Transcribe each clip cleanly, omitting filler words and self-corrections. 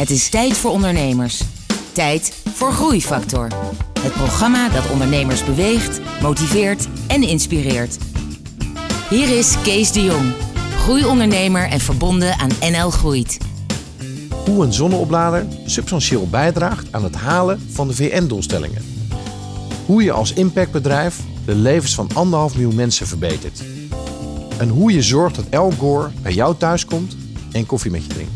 Het is tijd voor ondernemers. Tijd voor Groeifactor. Het programma dat ondernemers beweegt, motiveert en inspireert. Hier is Kees de Jong, groeiondernemer en verbonden aan NL Groeit. Hoe een zonneoplader substantieel bijdraagt aan het halen van de VN-doelstellingen. Hoe je als impactbedrijf de levens van 1,5 miljoen mensen verbetert. En hoe je zorgt dat Al Gore bij jou thuis komt en koffie met je drinkt.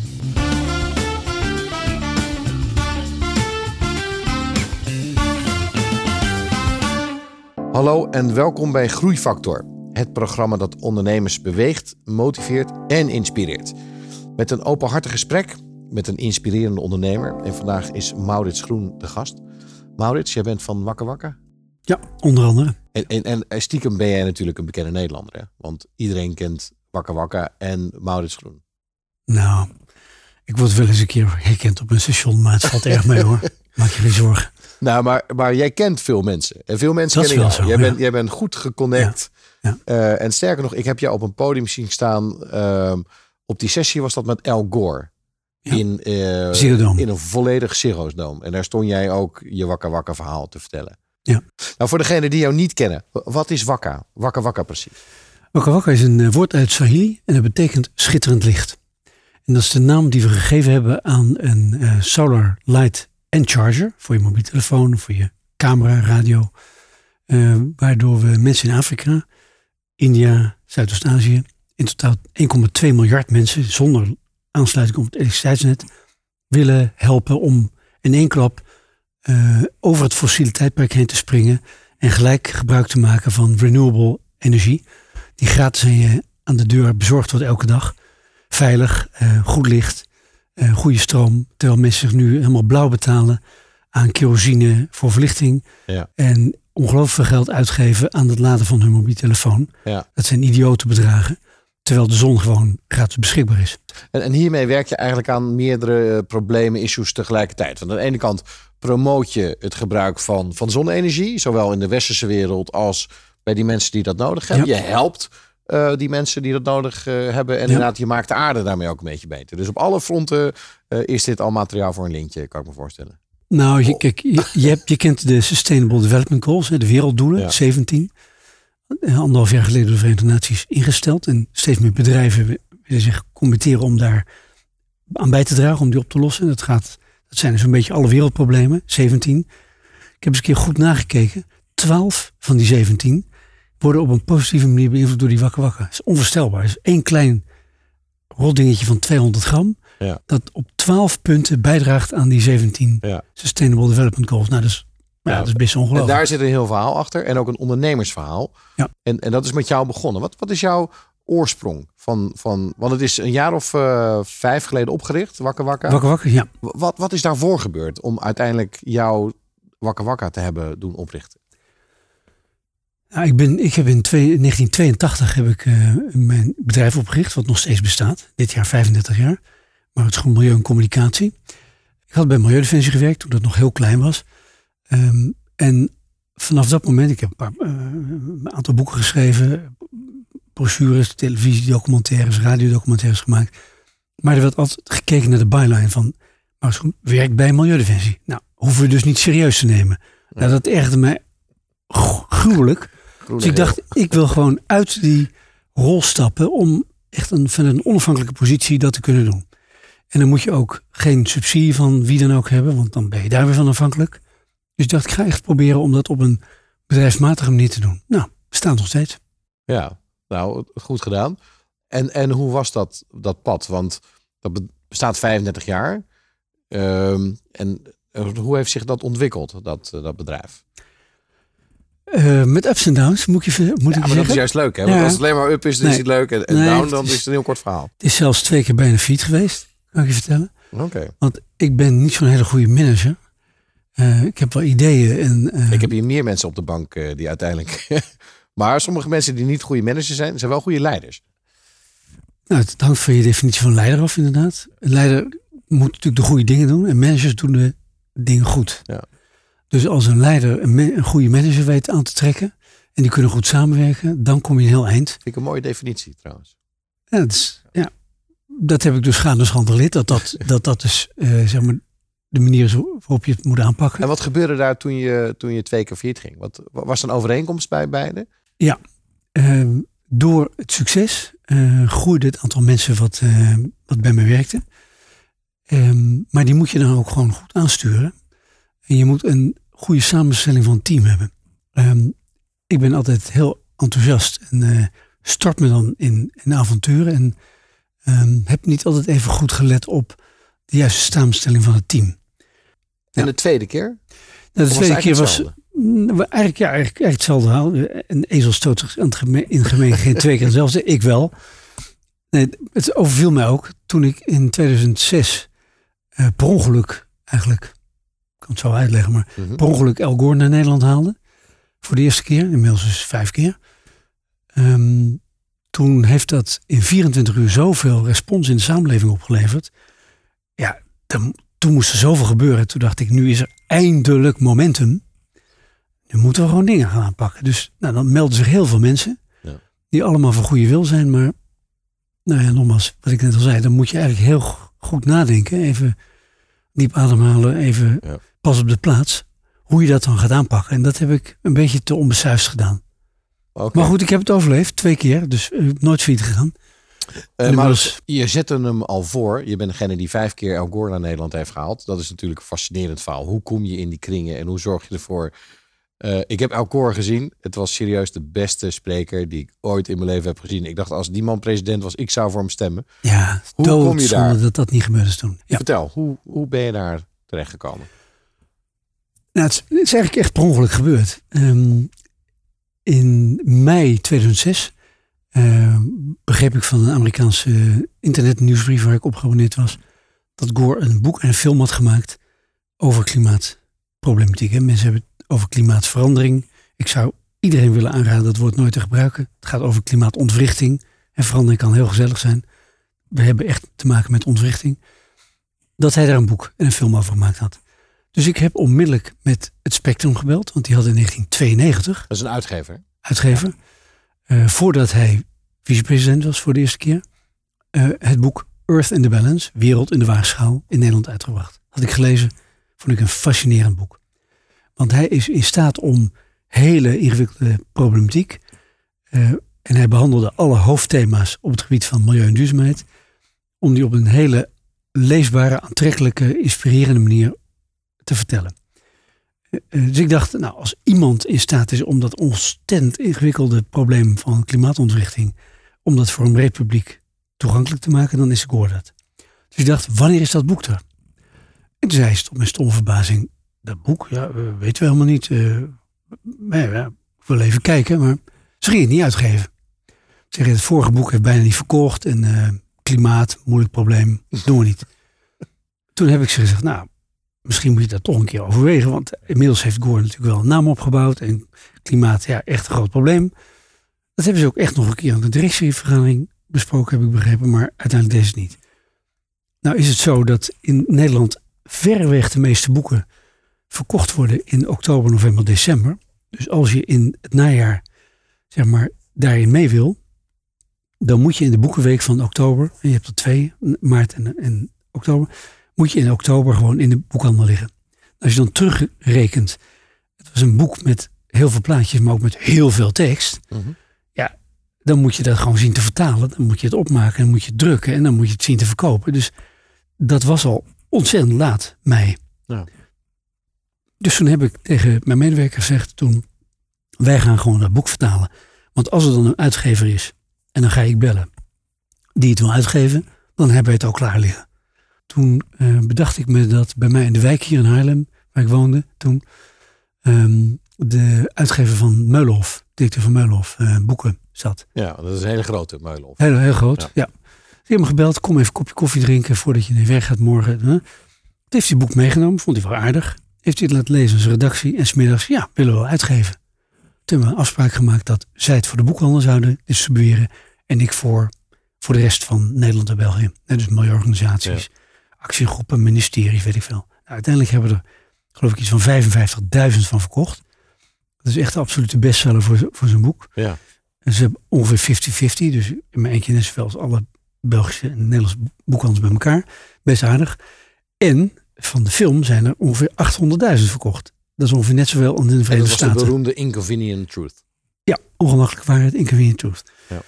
Hallo en welkom bij Groeifactor. Het programma dat ondernemers beweegt, motiveert en inspireert. Met een openhartig gesprek met een inspirerende ondernemer. En vandaag is Maurits Groen de gast. Maurits, jij bent van Wakka Wakka? Ja, onder andere. En stiekem ben jij natuurlijk een bekende Nederlander, hè? Want iedereen kent Wakka Wakka en Maurits Groen. Nou, ik word wel eens een keer herkend op een station, maar het valt erg mee hoor. Maak je geen zorgen. Nou, maar jij kent veel mensen. En veel mensen dat kennen jou. Zo, jij bent goed geconnect. Ja. En sterker nog, ik heb jou op een podium zien staan. Op die sessie was dat met Al Gore. Ja. In een volledig Zero's-dome. En daar stond jij ook je Wakka Wakka verhaal te vertellen. Ja. Nou, voor degenen die jou niet kennen. Wat is Wakka? Wakka Wakka precies. Wakka Wakka is een woord uit Swahili. En dat betekent schitterend licht. En dat is de naam die we gegeven hebben aan een solar light en charger voor je mobiele telefoon, voor je camera, radio. Waardoor we mensen in Afrika, India, Zuidoost-Azië, in totaal 1,2 miljard mensen zonder aansluiting op het elektriciteitsnet willen helpen om in één klap over het fossiele tijdperk heen te springen en gelijk gebruik te maken van renewable energie. Die gratis aan de deur bezorgd wordt elke dag. Veilig, goed licht. Goede stroom, terwijl mensen zich nu helemaal blauw betalen aan kerosine voor verlichting. Ja. En ongelooflijk veel geld uitgeven aan het laden van hun mobiele telefoon. Ja. Dat zijn idiote bedragen, terwijl de zon gewoon gratis beschikbaar is. En hiermee werk je eigenlijk aan meerdere problemen, issues tegelijkertijd. Want aan de ene kant promoot je het gebruik van zonne-energie, zowel in de westerse wereld als bij die mensen die dat nodig hebben. Ja. Je helpt die mensen die dat nodig hebben. En inderdaad, je maakt de aarde daarmee ook een beetje beter. Dus op alle fronten is dit al materiaal voor een lintje, kan ik me voorstellen. Nou, je kent de Sustainable Development Goals, de werelddoelen, 17. 1,5 jaar geleden door de Verenigde Naties ingesteld. En steeds meer bedrijven willen zich committeren om daar aan bij te dragen, om die op te lossen. Dat zijn dus een beetje alle wereldproblemen, 17. Ik heb eens een keer goed nagekeken. 12 van die 17... worden op een positieve manier beïnvloed door die Wakka Wakka. Dat is onvoorstelbaar. Dat is één klein rotdingetje van 200 gram... Ja. Dat op 12 punten bijdraagt aan die 17 Sustainable Development Goals. Nou, dat is best ongelooflijk. En daar zit een heel verhaal achter en ook een ondernemersverhaal. Ja. En dat is met jou begonnen. Wat is jouw oorsprong? Want het is een jaar of 5 geleden opgericht, Wakka Wakka. Wakka Wakka, ja. Wat is daarvoor gebeurd om uiteindelijk jouw Wakka Wakka te hebben doen oprichten? Nou, ik heb in 1982 mijn bedrijf opgericht, wat nog steeds bestaat. Dit jaar 35 jaar. Maar het is gewoon milieu en communicatie. Ik had bij Milieudefensie gewerkt toen dat nog heel klein was. En vanaf dat moment, ik heb een aantal boeken geschreven. Brochures, televisiedocumentaires, radiodocumentaires gemaakt. Maar er werd altijd gekeken naar de byline van Maurits Groen werkt bij Milieudefensie. Nou, hoeven we dus niet serieus te nemen. Ja. Nou, dat ergerde mij gruwelijk. Dus ik dacht, ik wil gewoon uit die rol stappen om echt vanuit een onafhankelijke positie dat te kunnen doen. En dan moet je ook geen subsidie van wie dan ook hebben, want dan ben je daar weer van afhankelijk. Dus ik dacht, ik ga echt proberen om dat op een bedrijfsmatige manier te doen. Nou, we staan nog steeds. Ja, nou, goed gedaan. En hoe was dat pad? Want dat bestaat 35 jaar. En hoe heeft zich dat ontwikkeld, dat bedrijf? Met ups en downs, moet ik maar zeggen. Dat is juist leuk, hè? Want als het alleen maar up is, dan is het leuk. En down, dan is het een heel kort verhaal. Het is zelfs 2 keer bijna failliet geweest, kan ik je vertellen. Okay. Want ik ben niet zo'n hele goede manager. Ik heb wel ideeën. Ik heb hier meer mensen op de bank die uiteindelijk... maar sommige mensen die niet goede managers zijn, zijn wel goede leiders. Nou, het hangt van je definitie van leider af, inderdaad. Een leider moet natuurlijk de goede dingen doen. En managers doen de dingen goed. Ja. Dus als een leider een goede manager weet aan te trekken en die kunnen goed samenwerken, dan kom je een heel eind. Vind ik een mooie definitie trouwens. Ja, dat is, ja. dat heb ik dus gaande schandelijk. Dat is zeg maar de manier waarop je het moet aanpakken. En wat gebeurde daar toen je 2 keer failliet ging? Was er een overeenkomst bij beide? Ja, door het succes groeide het aantal mensen wat bij me werkte. Maar die moet je dan ook gewoon goed aansturen. En je moet een goede samenstelling van een team hebben. Ik ben altijd heel enthousiast en start me dan in avonturen. En heb niet altijd even goed gelet op de juiste samenstelling van het team. En de tweede keer? Nou, de tweede keer was eigenlijk hetzelfde haal. Een ezel stoot zich in gemeen geen 2 keer hetzelfde. Ik wel. Nee, het overviel mij ook toen ik in 2006 per ongeluk eigenlijk, ik kan het zo uitleggen, maar per ongeluk Al Gore naar Nederland haalde. Voor de eerste keer, inmiddels is 5 keer. Toen heeft dat in 24 uur zoveel respons in de samenleving opgeleverd. Ja, toen moest er zoveel gebeuren. Toen dacht ik, nu is er eindelijk momentum. Nu moeten we gewoon dingen gaan aanpakken. Dus nou, dan melden zich heel veel mensen. Ja. Die allemaal van goede wil zijn. Maar nou ja, nogmaals, wat ik net al zei. Dan moet je eigenlijk heel goed nadenken. Even diep ademhalen. Even pas op de plaats. Hoe je dat dan gaat aanpakken. En dat heb ik een beetje te onbesuisd gedaan. Okay. Maar goed, ik heb het overleefd 2 keer. Dus ik heb nooit failliet gegaan. Maar dus, je zette hem al voor. Je bent degene die 5 keer Al Gore naar Nederland heeft gehaald. Dat is natuurlijk een fascinerend verhaal. Hoe kom je in die kringen en hoe zorg je ervoor? Ik heb Al Gore gezien. Het was serieus de beste spreker die ik ooit in mijn leven heb gezien. Ik dacht, als die man president was, ik zou voor hem stemmen. Ja, hoe kom je daar? Dat niet gebeurde toen. Ja. Vertel, hoe ben je daar terechtgekomen? Nou, het is eigenlijk echt per ongeluk gebeurd. In mei 2006 begreep ik van een Amerikaanse internetnieuwsbrief waar ik op geabonneerd was, dat Gore een boek en een film had gemaakt over klimaatproblematiek. Hè? Mensen hebben het over klimaatverandering. Ik zou iedereen willen aanraden dat woord nooit te gebruiken. Het gaat over klimaatontwrichting. En verandering kan heel gezellig zijn. We hebben echt te maken met ontwrichting. Dat hij daar een boek en een film over gemaakt had. Dus ik heb onmiddellijk met het Spectrum gebeld. Want die had in 1992... Dat is een uitgever. Ja. Voordat hij vicepresident was voor de eerste keer. Het boek Earth in the Balance. Wereld in de Waagschaal in Nederland uitgebracht. Had ik gelezen. Vond ik een fascinerend boek. Want hij is in staat om hele ingewikkelde problematiek. En hij behandelde alle hoofdthema's op het gebied van milieu en duurzaamheid. Om die op een hele leesbare, aantrekkelijke, inspirerende manier te vertellen. Dus ik dacht, nou, als iemand in staat is om dat ontzettend ingewikkelde probleem van klimaatontwrichting, om dat voor een breed publiek toegankelijk te maken, dan is het Gore dat. Dus ik dacht, wanneer is dat boek er? En toen zei hij, tot mijn stomme verbazing, dat boek, ja, weten we helemaal niet. Ik wil even kijken, maar ze gingen het niet uitgeven. Ze zeggen, het vorige boek heeft bijna niet verkocht en klimaat, moeilijk probleem, doen we niet. Toen heb ik ze gezegd, nou, misschien moet je dat toch een keer overwegen. Want inmiddels heeft Gore natuurlijk wel een naam opgebouwd. En klimaat, ja, echt een groot probleem. Dat hebben ze ook echt nog een keer aan de directievergadering besproken, heb ik begrepen. Maar uiteindelijk deed ze het niet. Nou is het zo dat in Nederland verreweg de meeste boeken verkocht worden in oktober, november, december. Dus als je in het najaar, zeg maar, daarin mee wil, dan moet je in de boekenweek van oktober, en je hebt er 2, maart en oktober, moet je in oktober gewoon in de boekhandel liggen. Als je dan terugrekent, het was een boek met heel veel plaatjes, maar ook met heel veel tekst. Ja, dan moet je dat gewoon zien te vertalen. Dan moet je het opmaken, dan moet je het drukken en dan moet je het zien te verkopen. Dus dat was al ontzettend laat, mei. Ja. Dus toen heb ik tegen mijn medewerker gezegd, wij gaan gewoon dat boek vertalen. Want als er dan een uitgever is, en dan ga ik bellen, die het wil uitgeven, dan hebben we het al klaar liggen. Toen bedacht ik me dat bij mij in de wijk hier in Haarlem, waar ik woonde toen, de uitgever van Meulenhof, directeur van Meulenhof, boeken zat. Ja, dat is een hele grote Meulenhof. Heel groot, ja. Ik heb hem gebeld, kom even een kopje koffie drinken voordat je naar weg gaat morgen. Toen heeft hij het boek meegenomen, vond hij wel aardig. Heeft hij het laten lezen als redactie en 's middags, ja, willen we wel uitgeven. Toen hebben we een afspraak gemaakt dat zij het voor de boekhandel zouden distribueren en ik voor de rest van Nederland en België. En dus milieuorganisaties. Ja. Actiegroepen, ministeries, weet ik veel. Nou, uiteindelijk hebben we er, geloof ik, iets van 55.000 van verkocht. Dat is echt de absolute bestseller voor zo'n boek. Ja. En ze hebben ongeveer 50-50, dus in mijn eentje net zoveel als alle Belgische en Nederlandse boekhandels bij elkaar. Best aardig. En van de film zijn er ongeveer 800.000 verkocht. Dat is ongeveer net zoveel als in de Verenigde Staten. Dat was de beroemde Inconvenient Truth. Ja, ongemakkelijke waarheid, Inconvenient Truth. Ja.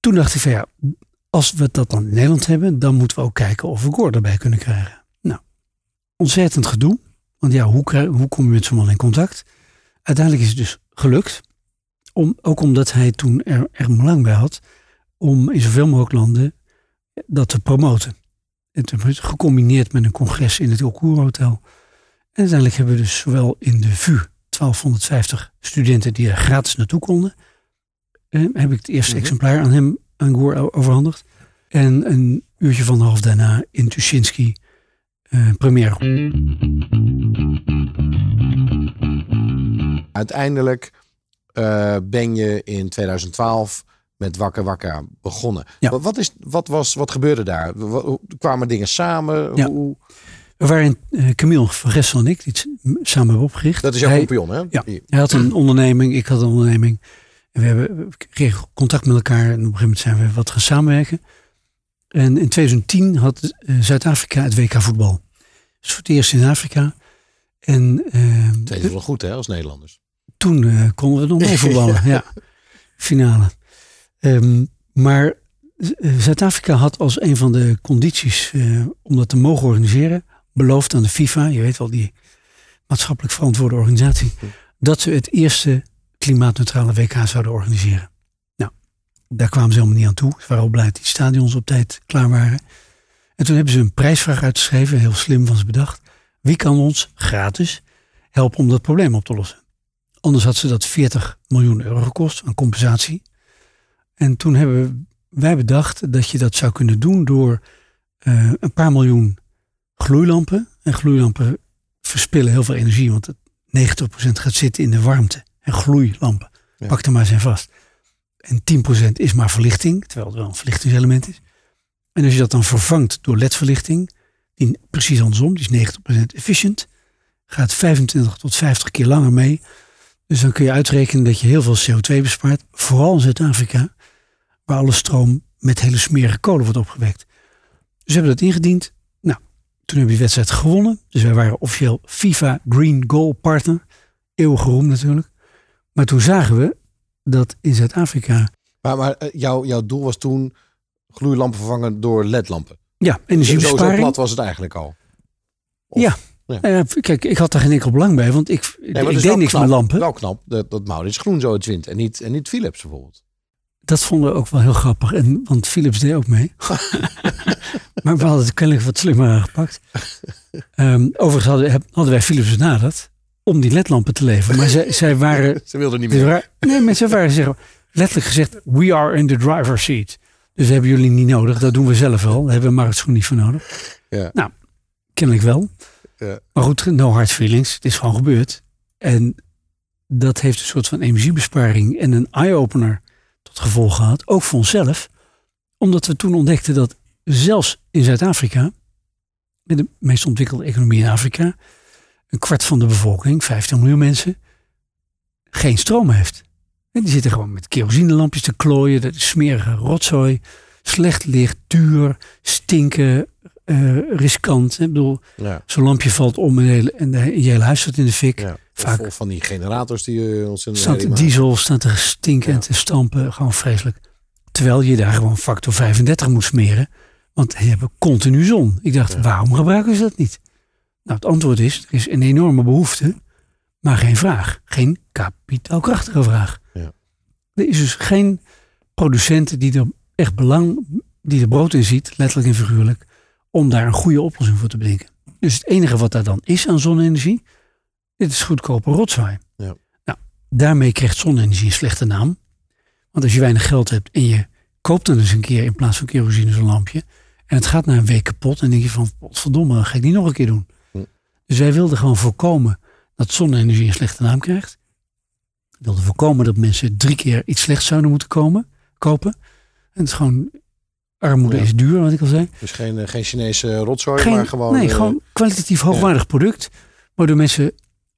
Toen dacht ik van ja, als we dat dan in Nederland hebben, dan moeten we ook kijken of we Gore erbij kunnen krijgen. Nou, ontzettend gedoe. Want ja, hoe kom je met zo'n man in contact? Uiteindelijk is het dus gelukt. Ook omdat hij toen er echt belang bij had om in zoveel mogelijk landen dat te promoten. Het gecombineerd met een congres in het Kukuro Hotel. En uiteindelijk hebben we dus zowel in de VU 1250 studenten die er gratis naartoe konden. Heb ik het eerste exemplaar aan hem, aan Gore, overhandigd. En een uurtje van de half daarna in Tuschinski première. Uiteindelijk ben je in 2012 met Wakka Wakka begonnen. Ja. Wat gebeurde daar? Kwamen dingen samen? Ja. Waarin Camille van Gestel en ik dit samen hebben opgericht. Dat is jouw compagnon, hè? Ja, hij had een onderneming, ik had een onderneming. En we kregen contact met elkaar en op een gegeven moment zijn we wat gaan samenwerken. En in 2010 had Zuid-Afrika het WK voetbal. Dus voor het eerst in Afrika. Het is wel goed, hè, als Nederlanders. Toen konden we nog mee voetballen, ja. Finale. Maar Zuid-Afrika had als een van de condities om dat te mogen organiseren, beloofd aan de FIFA, je weet wel, die maatschappelijk verantwoorde organisatie, dat ze het eerste klimaatneutrale WK zouden organiseren. Nou, daar kwamen ze helemaal niet aan toe. Ze waren al blij dat die stadions op tijd klaar waren. En toen hebben ze een prijsvraag uitgeschreven, heel slim van ze bedacht. Wie kan ons gratis helpen om dat probleem op te lossen? Anders had ze dat 40 miljoen euro gekost aan compensatie. En toen hebben wij bedacht dat je dat zou kunnen doen door een paar miljoen gloeilampen. En gloeilampen verspillen heel veel energie, want 90% gaat zitten in de warmte. En gloeilampen, ja. Pak er maar eens vast. En 10% is maar verlichting, terwijl het wel een verlichtingselement is. En als je dat dan vervangt door LED-verlichting, die precies andersom, die is 90% efficient, gaat 25 tot 50 keer langer mee. Dus dan kun je uitrekenen dat je heel veel CO2 bespaart. Vooral in Zuid-Afrika, waar alle stroom met hele smerige kolen wordt opgewekt. Dus we hebben dat ingediend. Nou, toen hebben we die wedstrijd gewonnen. Dus wij waren officieel FIFA Green Goal partner. Eeuwig geroemd natuurlijk. Maar toen zagen we dat in Zuid-Afrika... Maar jouw doel was toen gloeilampen vervangen door LED-lampen. Ja, energiebesparing. Zo plat was het eigenlijk al. Of? Ja. Ja. Kijk, ik had daar geen enkel belang bij, want ik deed niks met lampen. Wel knap dat Maurits Groen zo het wint en niet Philips bijvoorbeeld. Dat vonden we ook wel heel grappig, want Philips deed ook mee. Maar we hadden het kennelijk wat slimmer aangepakt. Overigens hadden wij Philips benaderd om die ledlampen te leveren. Maar zij waren... ze wilden niet meer. Nee, maar ze waren letterlijk gezegd, we are in the driver's seat. Dus hebben jullie niet nodig, dat doen we zelf wel. Daar hebben we Maurits Groen niet voor nodig. Ja. Nou, kennelijk wel. Ja. Maar goed, no hard feelings. Het is gewoon gebeurd. En dat heeft een soort van energiebesparing en een eye-opener tot gevolg gehad. Ook voor onszelf. Omdat we toen ontdekten dat zelfs in Zuid-Afrika, met de meest ontwikkelde economie in Afrika, een kwart van de bevolking, 15 miljoen mensen, geen stroom heeft. En die zitten gewoon met kerosinelampjes te klooien. Dat is smerige rotzooi. Slecht licht, duur, stinken, riskant. Ik bedoel, ja. Zo'n lampje valt om en je hele huis staat in de fik. Ja, vaak van die generators die ons in de diesel staat te stinken en te stampen. Gewoon vreselijk. Terwijl je daar gewoon factor 35 moet smeren. Want je hebt continu zon. Ik dacht, waarom gebruiken ze dat niet? Nou, het antwoord is, er is een enorme behoefte, maar geen vraag. Geen kapitaalkrachtige vraag. Ja. Er is dus geen producent die er echt die er brood in ziet, letterlijk en figuurlijk, om daar een goede oplossing voor te bedenken. Dus het enige wat daar dan is aan zonne-energie, dit is goedkope rotzooi. Ja. Nou, daarmee krijgt zonne-energie een slechte naam. Want als je weinig geld hebt en je koopt dan eens een keer in plaats van kerosine zo'n lampje, en het gaat na een week kapot, en denk je van, potverdomme, dat ga ik niet nog een keer doen. Ja. Dus wij wilden gewoon voorkomen dat zonne-energie een slechte naam krijgt. We wilden voorkomen dat mensen 3 keer iets slechts zouden moeten kopen. En het is gewoon, armoede is duur, wat ik al zei. Dus geen Chinese rotzooi, maar gewoon... Nee, gewoon kwalitatief hoogwaardig product. Waardoor mensen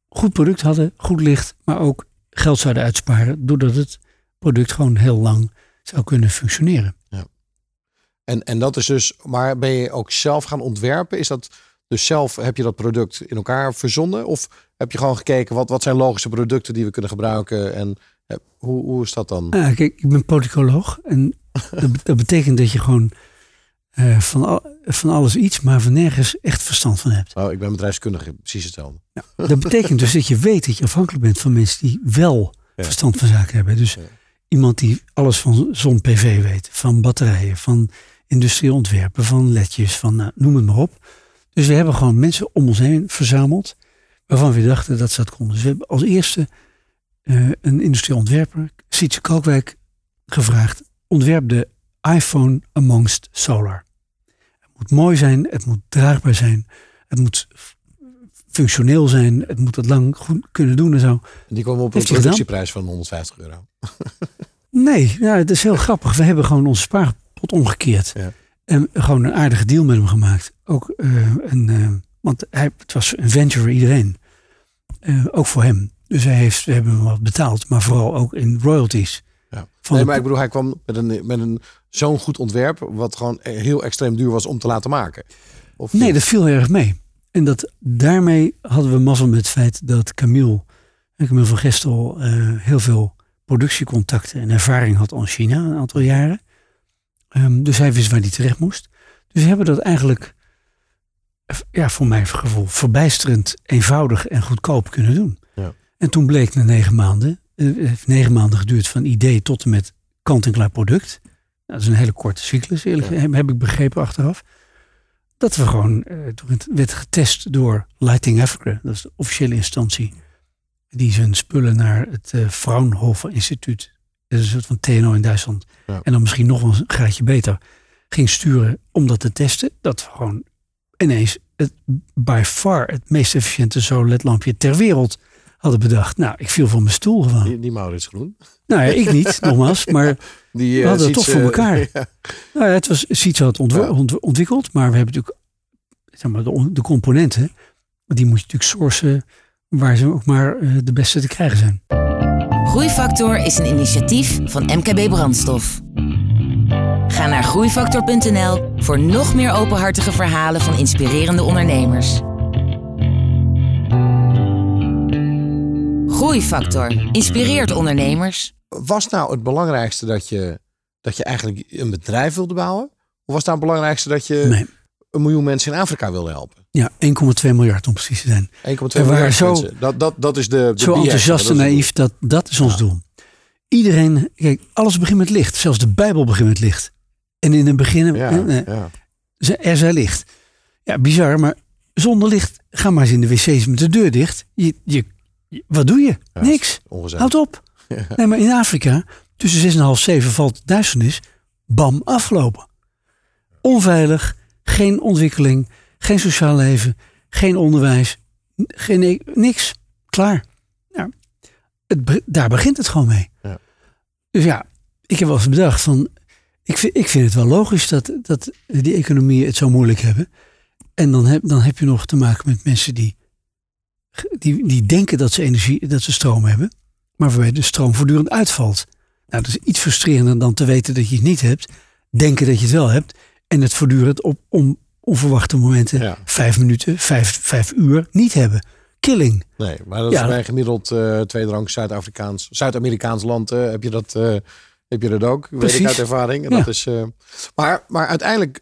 goed product hadden, goed licht, maar ook geld zouden uitsparen, doordat het product gewoon heel lang zou kunnen functioneren. Ja. En dat is dus, maar ben je ook zelf gaan ontwerpen? Is dat dus zelf, heb je dat product in elkaar verzonnen? Of heb je gewoon gekeken, wat zijn logische producten die we kunnen gebruiken? En hoe is dat dan? Kijk, ik ben politicoloog. En dat betekent dat je gewoon van alles iets, maar van nergens echt verstand van hebt. Oh, ik ben bedrijfskundige, precies hetzelfde. Ja, dat betekent dus dat je weet dat je afhankelijk bent van mensen die wel verstand van zaken hebben. Dus iemand die alles van zon-PV weet, van batterijen, van industrieel ontwerpen, van ledjes, van noem het maar op. Dus we hebben gewoon mensen om ons heen verzameld, waarvan we dachten dat ze dat konden. Dus we hebben als eerste een industrieel ontwerper, Sietje Kalkwijk, gevraagd. Ontwerp de iPhone amongst solar. Het moet mooi zijn, het moet draagbaar zijn, het moet functioneel zijn, het moet het lang goed kunnen doen en zo. En die komen op een productieprijs van €150. Nee, nou, het is heel grappig. We hebben gewoon onze spaarpot omgekeerd. Ja. En gewoon een aardige deal met hem gemaakt. Ook want het was een venture iedereen. Ook voor hem. Dus we hebben hem wat betaald, maar vooral ook in royalties. Ja. Nee, maar ik bedoel, hij kwam met zo'n goed ontwerp, wat gewoon heel extreem duur was om te laten maken. Of nee, dat viel heel erg mee. En daarmee hadden we mazzel met het feit dat Camille van Gestel heel veel productiecontacten en ervaring had in China een aantal jaren. Dus hij wist waar hij terecht moest. Dus we hebben dat eigenlijk, voor mijn gevoel, verbijsterend eenvoudig en goedkoop kunnen doen. Ja. En toen bleek na 9 maanden, het heeft 9 maanden geduurd van idee tot en met kant-en-klaar product. Nou, dat is een hele korte cyclus, heb ik begrepen achteraf. Dat we gewoon, het werd getest door Lighting Africa. Dat is de officiële instantie die zijn spullen naar het Fraunhofer Instituut, dat is een soort van TNO in Duitsland, en dan misschien nog een graadje beter, ging sturen om dat te testen. Dat we gewoon ineens het by far het meest efficiënte LED-lampje ter wereld hadden bedacht. Nou, ik viel van mijn stoel gewoon. Die Maurits Groen. Nou ja, ik niet, nogmaals. Maar die, we hadden het toch voor elkaar. Ja. Nou ja, het was Siets had ontwikkeld. Maar we hebben natuurlijk de componenten. Die moet je natuurlijk sourcen waar ze ook maar de beste te krijgen zijn. Groeifactor is een initiatief van MKB Brandstof. Ga naar groeifactor.nl voor nog meer openhartige verhalen van inspirerende ondernemers. Groeifactor inspireert ondernemers. Was nou het belangrijkste dat je eigenlijk een bedrijf wilde bouwen? Of was nou het belangrijkste dat je 1 miljoen mensen in Afrika wilde helpen? Ja, 1,2 miljard om precies te zijn. 1,2 miljard mensen. Dat is de zo enthousiast en naïef, dat is ons doel. Iedereen, kijk, alles begint met licht. Zelfs de Bijbel begint met licht. En in het begin, er zij licht. Ja, bizar, maar zonder licht, ga maar eens in de wc's met de deur dicht. Wat doe je? Ja, niks. Houd op. Ja. Nee, maar in Afrika, tussen 6 en half 7 valt duisternis. Bam, afgelopen. Onveilig, geen ontwikkeling, geen sociaal leven, geen onderwijs, niks. Klaar. Ja. Daar begint het gewoon mee. Ja. Dus ja, ik heb wel eens bedacht van, ik vind het wel logisch dat die economieën het zo moeilijk hebben. En dan heb je nog te maken met mensen die denken dat ze energie, dat ze stroom hebben, maar waarbij de stroom voortdurend uitvalt. Nou, dat is iets frustrerender dan te weten dat je het niet hebt, denken dat je het wel hebt, en het voortdurend op onverwachte momenten, 5 minuten, 5 uur, niet hebben. Killing. Nee, maar dat is bij gemiddeld tweedrangs Zuid-Amerikaans land, heb je dat ook, precies. Weet ik uit ervaring. En dat is, maar uiteindelijk,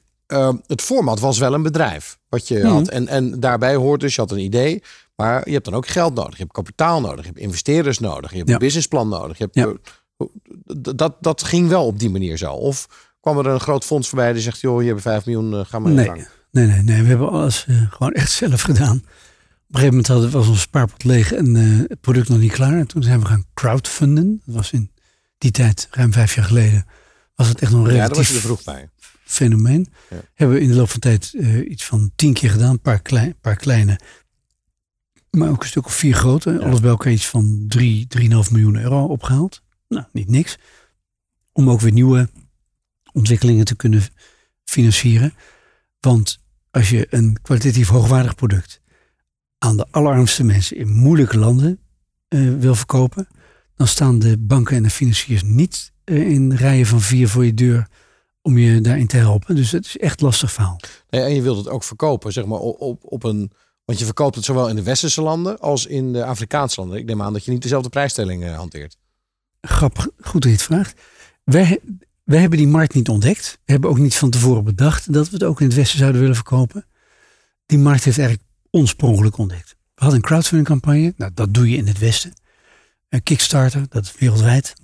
het format was wel een bedrijf, wat je had. En daarbij hoort dus, je had een idee, maar je hebt dan ook geld nodig. Je hebt kapitaal nodig. Je hebt investeerders nodig. Je hebt een businessplan nodig. Je hebt, dat ging wel op die manier zo. Of kwam er een groot fonds voorbij die zegt, joh, hier hebben 5 miljoen, ga maar in gang. Nee. We hebben alles gewoon echt zelf gedaan. Op een gegeven moment was ons spaarpot leeg en het product nog niet klaar. En toen zijn we gaan crowdfunden. Dat was in die tijd, ruim 5 jaar geleden, was het echt nog een relatief vroeg bij fenomeen. Ja. Hebben we in de loop van de tijd iets van 10 keer gedaan. Een paar kleine, maar ook een stuk of 4 grote. Ja. Alles bij elkaar iets van 3,5 miljoen euro opgehaald. Nou, niet niks. Om ook weer nieuwe ontwikkelingen te kunnen financieren. Want als je een kwalitatief hoogwaardig product aan de allerarmste mensen in moeilijke landen wil verkopen, dan staan de banken en de financiers niet in rijen van 4 voor je deur om je daarin te helpen. Dus het is echt lastig verhaal. Nee, en je wilt het ook verkopen, zeg maar, op een... Want je verkoopt het zowel in de westerse landen als in de Afrikaanse landen. Ik neem aan dat je niet dezelfde prijsstelling hanteert. Grappig, goed dat je het vraagt. Wij hebben die markt niet ontdekt. We hebben ook niet van tevoren bedacht dat we het ook in het westen zouden willen verkopen. Die markt heeft eigenlijk ons per ongeluk ontdekt. We hadden een crowdfunding campagne. Nou, dat doe je in het westen. Een Kickstarter, dat is wereldwijd.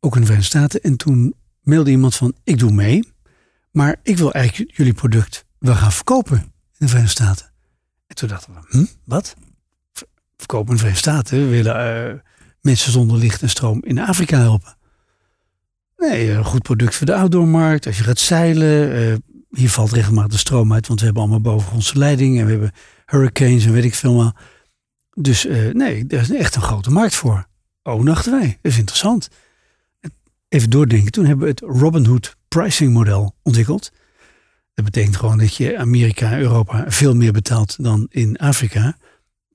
Ook in de Verenigde Staten. En toen mailde iemand van, ik doe mee. Maar ik wil eigenlijk jullie product wel gaan verkopen in de Verenigde Staten. En toen dachten we, wat? Verkopen in de Verenigde Staten? We willen mensen zonder licht en stroom in Afrika helpen. Nee, een goed product voor de outdoormarkt. Als je gaat zeilen, hier valt regelmatig de stroom uit, want we hebben allemaal bovengrondse leidingen en we hebben hurricanes en weet ik veel maar. Dus nee, daar is echt een grote markt voor. Oh, dachten wij. Dat is interessant. Even doordenken. Toen hebben we het Robinhood pricing model ontwikkeld. Dat betekent gewoon dat je Amerika en Europa veel meer betaalt dan in Afrika.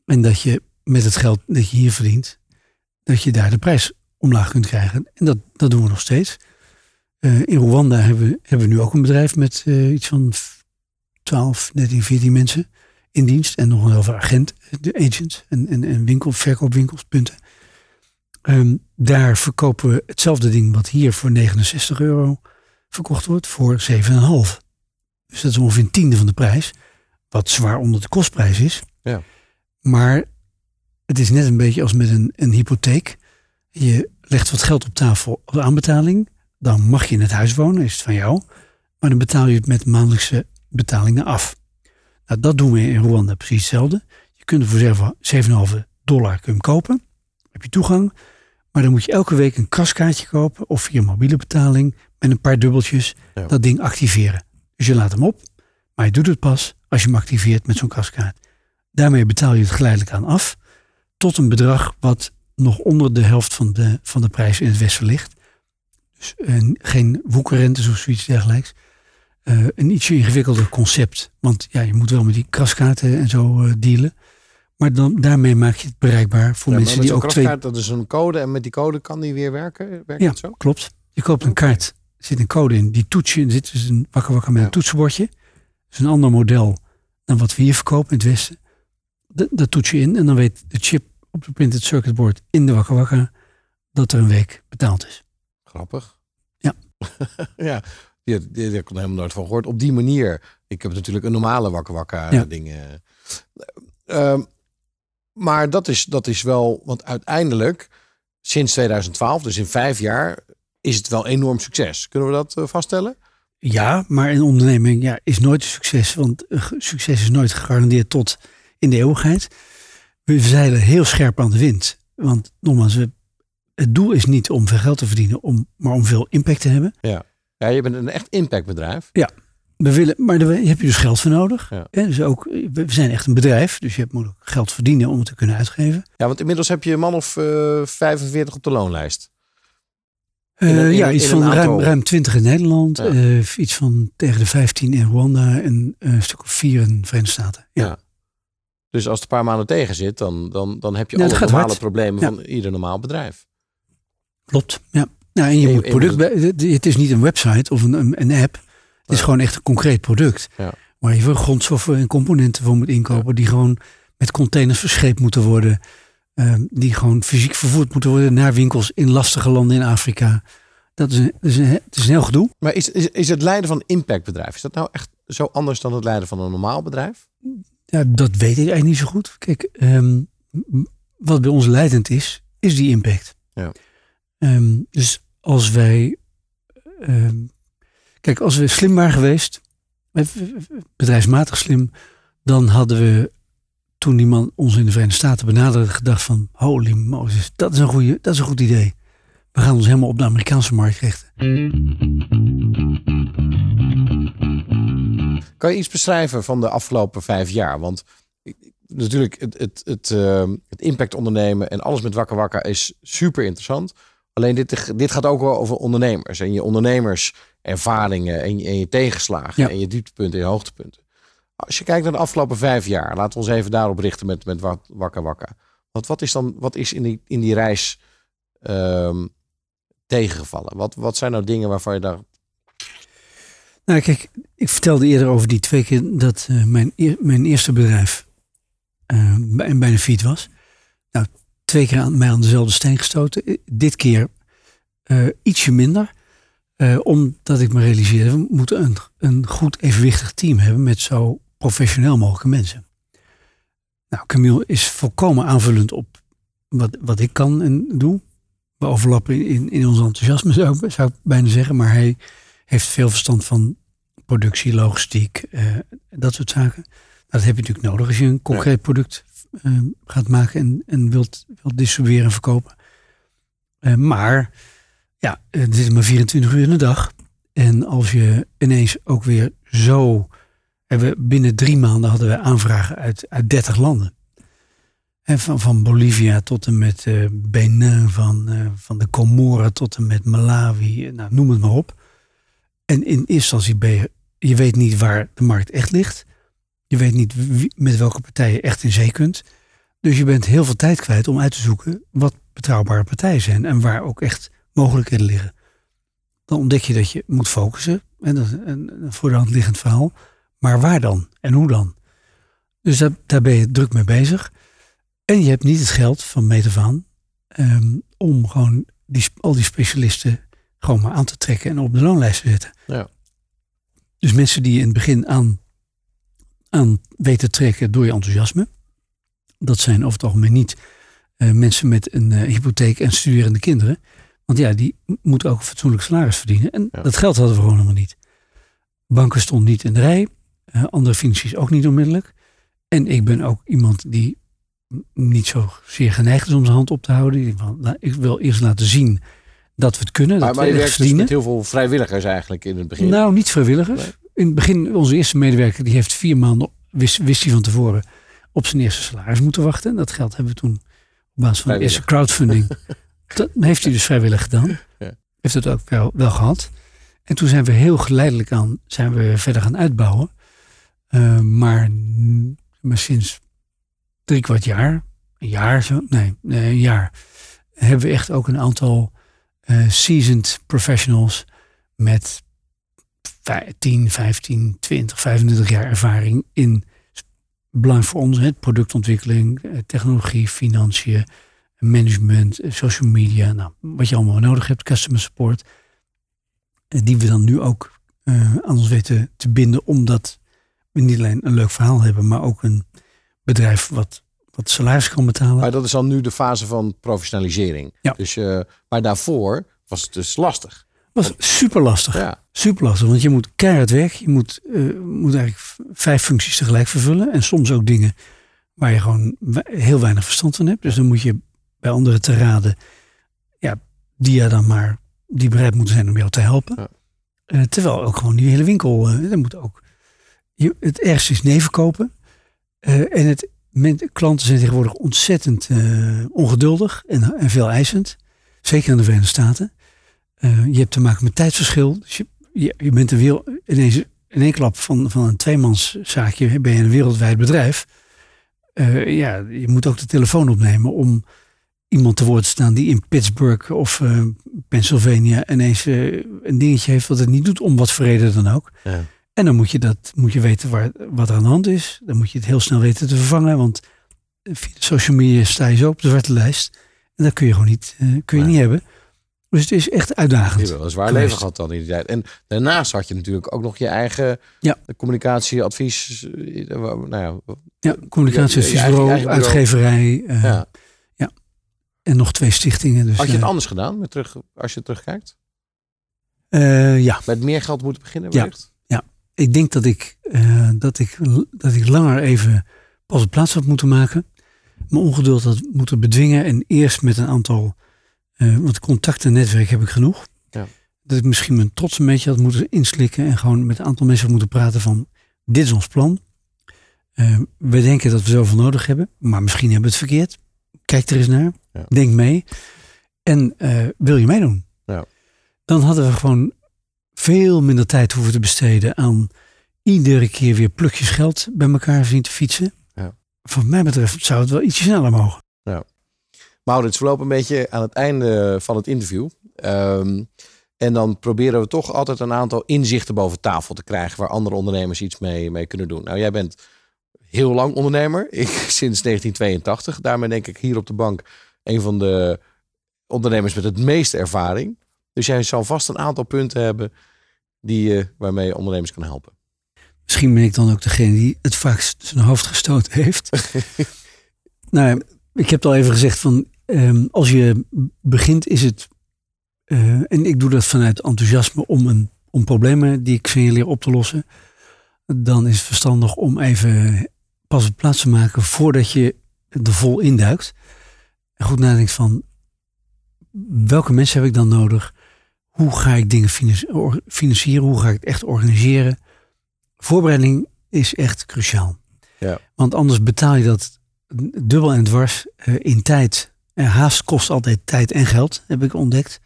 En dat je met het geld dat je hier verdient, dat je daar de prijs omlaag kunt krijgen. En dat doen we nog steeds. In Rwanda hebben we nu ook een bedrijf met iets van 12, 13, 14 mensen in dienst. En nog een heel veel agents en verkoopwinkelspunten. Daar verkopen we hetzelfde ding wat hier voor €69 verkocht wordt voor 7,5. Dus dat is ongeveer een tiende van de prijs. Wat zwaar onder de kostprijs is. Ja. Maar het is net een beetje als met een hypotheek. Je legt wat geld op tafel als aanbetaling. Dan mag je in het huis wonen, is het van jou. Maar dan betaal je het met maandelijkse betalingen af. Nou, dat doen we in Rwanda precies hetzelfde. Je kunt er voor $7,5 kun je hem kopen. Dan heb je toegang. Maar dan moet je elke week een kraskaartje kopen. Of via mobiele betaling. Met een paar dubbeltjes. Ja. Dat ding activeren. Dus je laat hem op, maar je doet het pas als je hem activeert met zo'n kraskaart. Daarmee betaal je het geleidelijk aan af. Tot een bedrag wat nog onder de helft van de prijs in het westen ligt. Dus geen woekerrentes of zoiets dergelijks. Een ietsje ingewikkelder concept. Want ja, je moet wel met die kraskaarten en zo dealen. Maar daarmee maak je het bereikbaar voor mensen die ook kraskaart, dat is een code en met die code kan die weer werken? Werkt het zo? Klopt. Je koopt een kaart. Er zit een code in. Die toetsen, dit is een Wakka Wakka met een toetsenbordje. Dat is een ander model dan wat we hier verkopen in het westen. Dat toets je in en dan weet de chip op de printed circuitboard in de Wakka Wakka dat er een week betaald is. Grappig. Ja. Ja, die heb ik helemaal nooit van gehoord. Op die manier. Ik heb natuurlijk een normale Wakka Wakka dingen. Maar dat is wel, want uiteindelijk sinds 2012, dus in 5 jaar... is het wel enorm succes. Kunnen we dat vaststellen? Ja, maar een onderneming is nooit een succes. Want succes is nooit gegarandeerd tot in de eeuwigheid. We zeilen heel scherp aan de wind. Want nogmaals, het doel is niet om veel geld te verdienen, maar om veel impact te hebben. Ja, je bent een echt impactbedrijf. Ja, maar daar heb je dus geld voor nodig. Ja. Ja, dus ook, we zijn echt een bedrijf, dus je moet ook geld verdienen om het te kunnen uitgeven. Ja, want inmiddels heb je een man of 45 op de loonlijst. Iets van ruim 20 in Nederland. Ja. Iets van tegen de 15 in Rwanda. En een stuk of 4 in de Verenigde Staten. Ja. Ja. Dus als het een paar maanden tegen zit, dan heb je alle normale problemen van ieder normaal bedrijf. Klopt, ja. Nou, en je moet het is niet een website of een app. Het is gewoon echt een concreet product. Ja. Waar je grondstoffen en componenten voor moet inkopen. Ja. Die gewoon met containers verscheept moeten worden. Die gewoon fysiek vervoerd moeten worden naar winkels in lastige landen in Afrika. Dat is een heel gedoe. Maar is het leiden van een impactbedrijf, is dat nou echt zo anders dan het leiden van een normaal bedrijf? Ja, dat weet ik eigenlijk niet zo goed. Kijk, wat bij ons leidend is die impact. Ja. Dus als wij... kijk, als we slim waren geweest, bedrijfsmatig slim, dan hadden we... Toen die man ons in de Verenigde Staten benaderde, gedacht van, holy Moses, dat is een goed idee. We gaan ons helemaal op de Amerikaanse markt richten. Kan je iets beschrijven van de afgelopen 5 jaar? Want natuurlijk het impact ondernemen en alles met Wakka Wakka is super interessant. Alleen dit gaat ook wel over ondernemers en je ondernemerservaringen en je tegenslagen en je dieptepunten en je hoogtepunten. Als je kijkt naar de afgelopen 5 jaar, laten we ons even daarop richten met Wakka Wakka. Want wat is in die reis tegengevallen? Wat zijn nou dingen waarvan je dacht, Nou, kijk, ik vertelde eerder over die twee keer dat mijn eerste bedrijf bijna failliet was. Nou, 2 keer mij aan dezelfde steen gestoten. Dit keer ietsje minder. Omdat ik me realiseerde, we moeten een goed evenwichtig team hebben met zo professioneel mogelijke mensen. Nou, Camille is volkomen aanvullend op wat ik kan en doe. We overlappen in ons enthousiasme, zou ik bijna zeggen. Maar hij heeft veel verstand van productie, logistiek, dat soort zaken. Nou, dat heb je natuurlijk nodig als je een concreet product gaat maken en wilt distribueren en verkopen. Maar ja, er zitten maar 24 uur in de dag. En als je ineens ook weer zo... Binnen 3 maanden hadden we aanvragen uit 30 landen. En van Bolivia tot en met Benin, van de Comoren tot en met Malawi. Nou, noem het maar op. En in eerste instantie je weet niet waar de markt echt ligt. Je weet niet met welke partijen je echt in zee kunt. Dus je bent heel veel tijd kwijt om uit te zoeken wat betrouwbare partijen zijn. En waar ook echt mogelijkheden liggen. Dan ontdek je dat je moet focussen. En dat is een voor de hand liggend verhaal. Maar waar dan? En hoe dan? Dus daar ben je druk mee bezig. En je hebt niet het geld van meet af aan om gewoon al die specialisten gewoon maar aan te trekken en op de loonlijst te zetten. Ja. Dus mensen die je in het begin aan weten trekken door je enthousiasme. Dat zijn over het algemeen niet mensen met een hypotheek en studerende kinderen. Want ja, die moeten ook een fatsoenlijk salaris verdienen. En dat geld hadden we gewoon helemaal niet. Banken stonden niet in de rij. Andere financiers ook niet onmiddellijk. En ik ben ook iemand die niet zozeer geneigd is om zijn hand op te houden. Ik wil eerst laten zien dat we het kunnen. Maar je werkt dus met heel veel vrijwilligers eigenlijk in het begin. Nou, niet vrijwilligers. Nee. In het begin, onze eerste medewerker, die heeft 4 maanden, wist hij van tevoren, op zijn eerste salaris moeten wachten. En dat geld hebben we toen op basis van de eerste crowdfunding. Dat heeft hij dus vrijwillig gedaan. Ja. Heeft dat ook wel gehad. En toen zijn we heel geleidelijk verder gaan uitbouwen. Maar sinds 3/4 jaar, een jaar, hebben we echt ook een aantal seasoned professionals met 10, 15, 20, 25 jaar ervaring in belang voor ons. Productontwikkeling, technologie, financiën, management, social media. Nou, wat je allemaal nodig hebt, customer support. Die we dan nu ook aan ons weten te binden. Omdat we niet alleen een leuk verhaal hebben. Maar ook een bedrijf wat salaris kan betalen. Maar dat is dan nu de fase van professionalisering. Ja. Dus, maar daarvoor was het dus lastig. Het was super lastig. Ja. Super lastig. Want je moet keihard werk. Je moet eigenlijk 5 functies tegelijk vervullen. En soms ook dingen waar je gewoon heel weinig verstand van hebt. Dus dan moet je bij anderen te raden. Ja, die bereid moeten zijn om jou te helpen. Ja. Terwijl ook gewoon die hele winkel... het ergste is nevenkopen. En klanten zijn tegenwoordig ontzettend ongeduldig en veel eisend. Zeker in de Verenigde Staten. Je hebt te maken met tijdsverschil. Dus je bent in één klap van een tweemanszaakje... ben je een wereldwijd bedrijf. Je moet ook de telefoon opnemen om... iemand te woord staan die in Pittsburgh of Pennsylvania ineens een dingetje heeft wat het niet doet, om wat voor reden dan ook. Ja. En dan moet je weten wat er aan de hand is. Dan moet je het heel snel weten te vervangen, want via social media sta je zo op de zwarte lijst. En dat kun je gewoon niet, niet hebben. Dus het is echt uitdagend. Je hebt een zwaar leven gehad dan in die tijd. En daarnaast had je natuurlijk ook nog je eigen communicatieadvies. Communicatieadviesbureau, uitgeverij. En nog 2 stichtingen. Dus had je het anders gedaan als je terugkijkt? Ja. Met meer geld moeten beginnen? Wellicht? Ja. Ik denk dat ik langer even pas op plaats had moeten maken. Mijn ongeduld had moeten bedwingen. En eerst met een aantal... want contact en netwerk heb ik genoeg. Ja. Dat ik misschien mijn trots een beetje had moeten inslikken. En gewoon met een aantal mensen had moeten praten van... Dit is ons plan. We denken dat we zoveel nodig hebben. Maar misschien hebben we het verkeerd. Kijk er eens naar. Ja. Denk mee. En wil je meedoen? Ja. Dan hadden we gewoon veel minder tijd hoeven te besteden aan iedere keer weer plukjes geld bij elkaar zien te fietsen. Ja. Wat mij betreft zou het wel ietsje sneller mogen. Ja. Maurits, we lopen een beetje aan het einde van het interview. En dan proberen we toch altijd een aantal inzichten boven tafel te krijgen waar andere ondernemers iets mee kunnen doen. Nou, jij bent heel lang ondernemer. Ik sinds 1982. Daarmee denk ik hier op de bank een van de ondernemers met het meeste ervaring. Dus jij zal vast een aantal punten hebben waarmee je ondernemers kan helpen. Misschien ben ik dan ook degene die het vaakst zijn hoofd gestoten heeft. Nou, ik heb het al even gezegd van als je begint is het... en ik doe dat vanuit enthousiasme om problemen die ik signaleer op te lossen. Dan is het verstandig om even pas op plaats te maken voordat je er vol induikt. En goed nadenkt van welke mensen heb ik dan nodig? Hoe ga ik dingen financieren? Hoe ga ik het echt organiseren? Voorbereiding is echt cruciaal. Ja. Want anders betaal je dat dubbel en dwars in tijd. Haast kost altijd tijd en geld, heb ik ontdekt.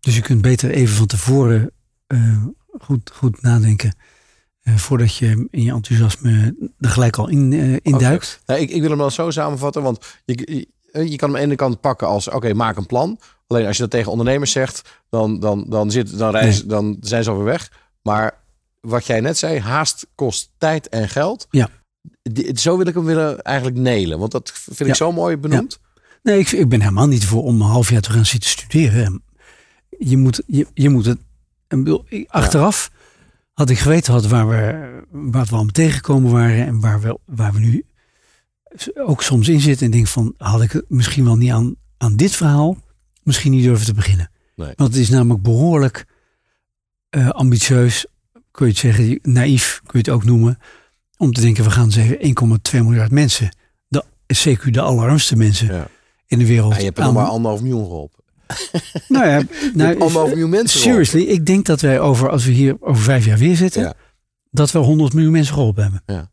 Dus je kunt beter even van tevoren goed nadenken. Voordat je in je enthousiasme er gelijk al induikt. Okay. Nou, ik wil hem dan zo samenvatten. Want je kan hem aan de ene kant pakken als oké, maak een plan. Alleen als je dat tegen ondernemers zegt, dan zijn ze alweer weg. Maar wat jij net zei, haast kost tijd en geld. Ja. Zo wil ik hem eigenlijk nelen. Want dat vind ik zo mooi benoemd. Ja. Nee, ik ben helemaal niet voor om een half jaar te gaan zitten studeren. Je moet het... Achteraf had ik geweten waar we allemaal tegengekomen waren... en waar we nu ook soms in zitten... en denk van, had ik het misschien wel niet aan dit verhaal... misschien niet durven te beginnen. Nee. Want het is namelijk behoorlijk ambitieus... kun je het zeggen, naïef kun je het ook noemen... om te denken, we gaan zeggen 1,2 miljard mensen... de CQ de allerarmste mensen... Ja. In de wereld. Ja, je hebt er maar 1,5 miljoen geholpen. Nou ja, 1,5 miljoen mensen. Seriously, geholpen. Ik denk dat wij als we hier over 5 jaar weer zitten, dat we 100 miljoen mensen geholpen hebben. Ja.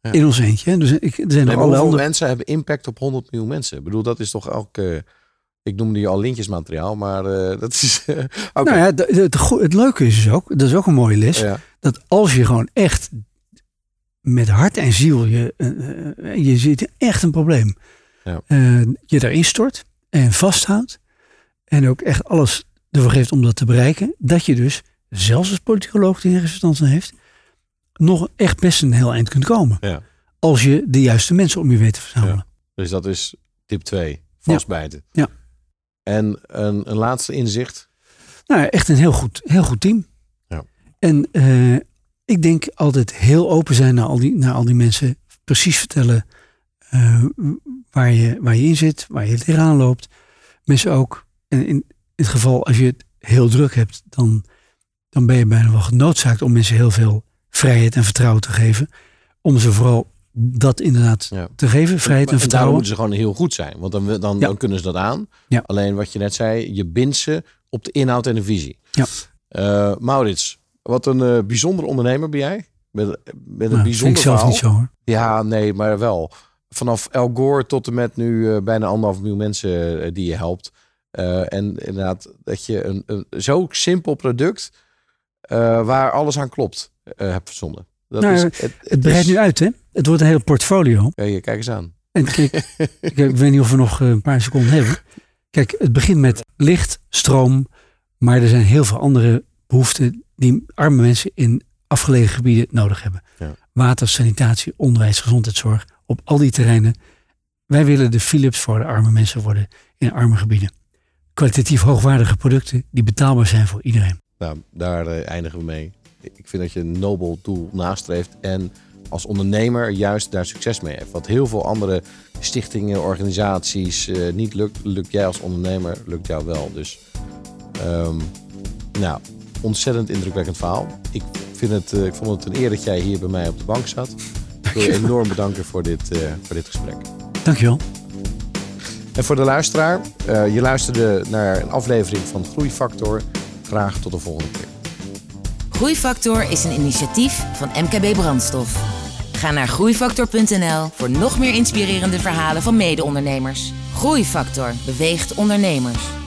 Ja. In ons eentje. Dus er zijn hoeveel mensen hebben impact op 100 miljoen mensen? Ik bedoel, dat is toch ook. Ik noemde je al lintjesmateriaal, maar dat is. Okay. Nou ja, het leuke is dus ook, dat is ook een mooie les, dat als je gewoon echt met hart en ziel je ziet echt een probleem. Ja. Je daarin stort en vasthoudt en ook echt alles ervoor geeft om dat te bereiken, dat je dus, zelfs als politicoloog die ergens verstand van heeft, nog echt best een heel eind kunt komen. Ja. Als je de juiste mensen om je weet te verzamelen. Ja. Dus dat is tip 2, vastbijten. Ja. En een laatste inzicht? Nou, echt een heel goed team. Ja. En ik denk altijd heel open zijn naar al die mensen, precies vertellen waar je in zit, waar je tegenaan loopt. Mensen ook. En in het geval, als je het heel druk hebt, dan ben je bijna wel genoodzaakt om mensen heel veel vrijheid en vertrouwen te geven. Om ze vooral dat inderdaad te geven, vrijheid en vertrouwen. En daarom moeten ze gewoon heel goed zijn. Want dan kunnen ze dat aan. Ja. Alleen wat je net zei, je bindt ze op de inhoud en de visie. Ja. Maurits, wat een bijzonder ondernemer ben jij. Met een bijzonder verhaal. Zelf niet zo hoor. Ja, nee, maar wel. Vanaf Al Gore tot en met nu bijna 1,5 miljoen mensen die je helpt. En inderdaad dat je een zo simpel product waar alles aan klopt hebt verzonnen. Het breidt nu uit, hè? Het wordt een heel portfolio. Ja, kijk eens aan. En ik weet niet of we nog een paar seconden hebben. Kijk, het begint met licht, stroom. Maar er zijn heel veel andere behoeften die arme mensen in afgelegen gebieden nodig hebben. Ja. Water, sanitatie, onderwijs, gezondheidszorg. Op al die terreinen. Wij willen de Philips voor de arme mensen worden in arme gebieden. Kwalitatief hoogwaardige producten die betaalbaar zijn voor iedereen. Nou, daar eindigen we mee. Ik vind dat je een nobel doel nastreeft en als ondernemer juist daar succes mee hebt. Wat heel veel andere stichtingen, organisaties niet lukt, lukt jij als ondernemer, lukt jou wel. Dus ontzettend indrukwekkend verhaal. Ik vond het een eer dat jij hier bij mij op de bank zat. Ik wil je enorm bedanken voor dit gesprek. Dankjewel. En voor de luisteraar, je luisterde naar een aflevering van Groeifactor. Graag tot de volgende keer. Groeifactor is een initiatief van MKB Brandstof. Ga naar groeifactor.nl voor nog meer inspirerende verhalen van mede-ondernemers. Groeifactor beweegt ondernemers.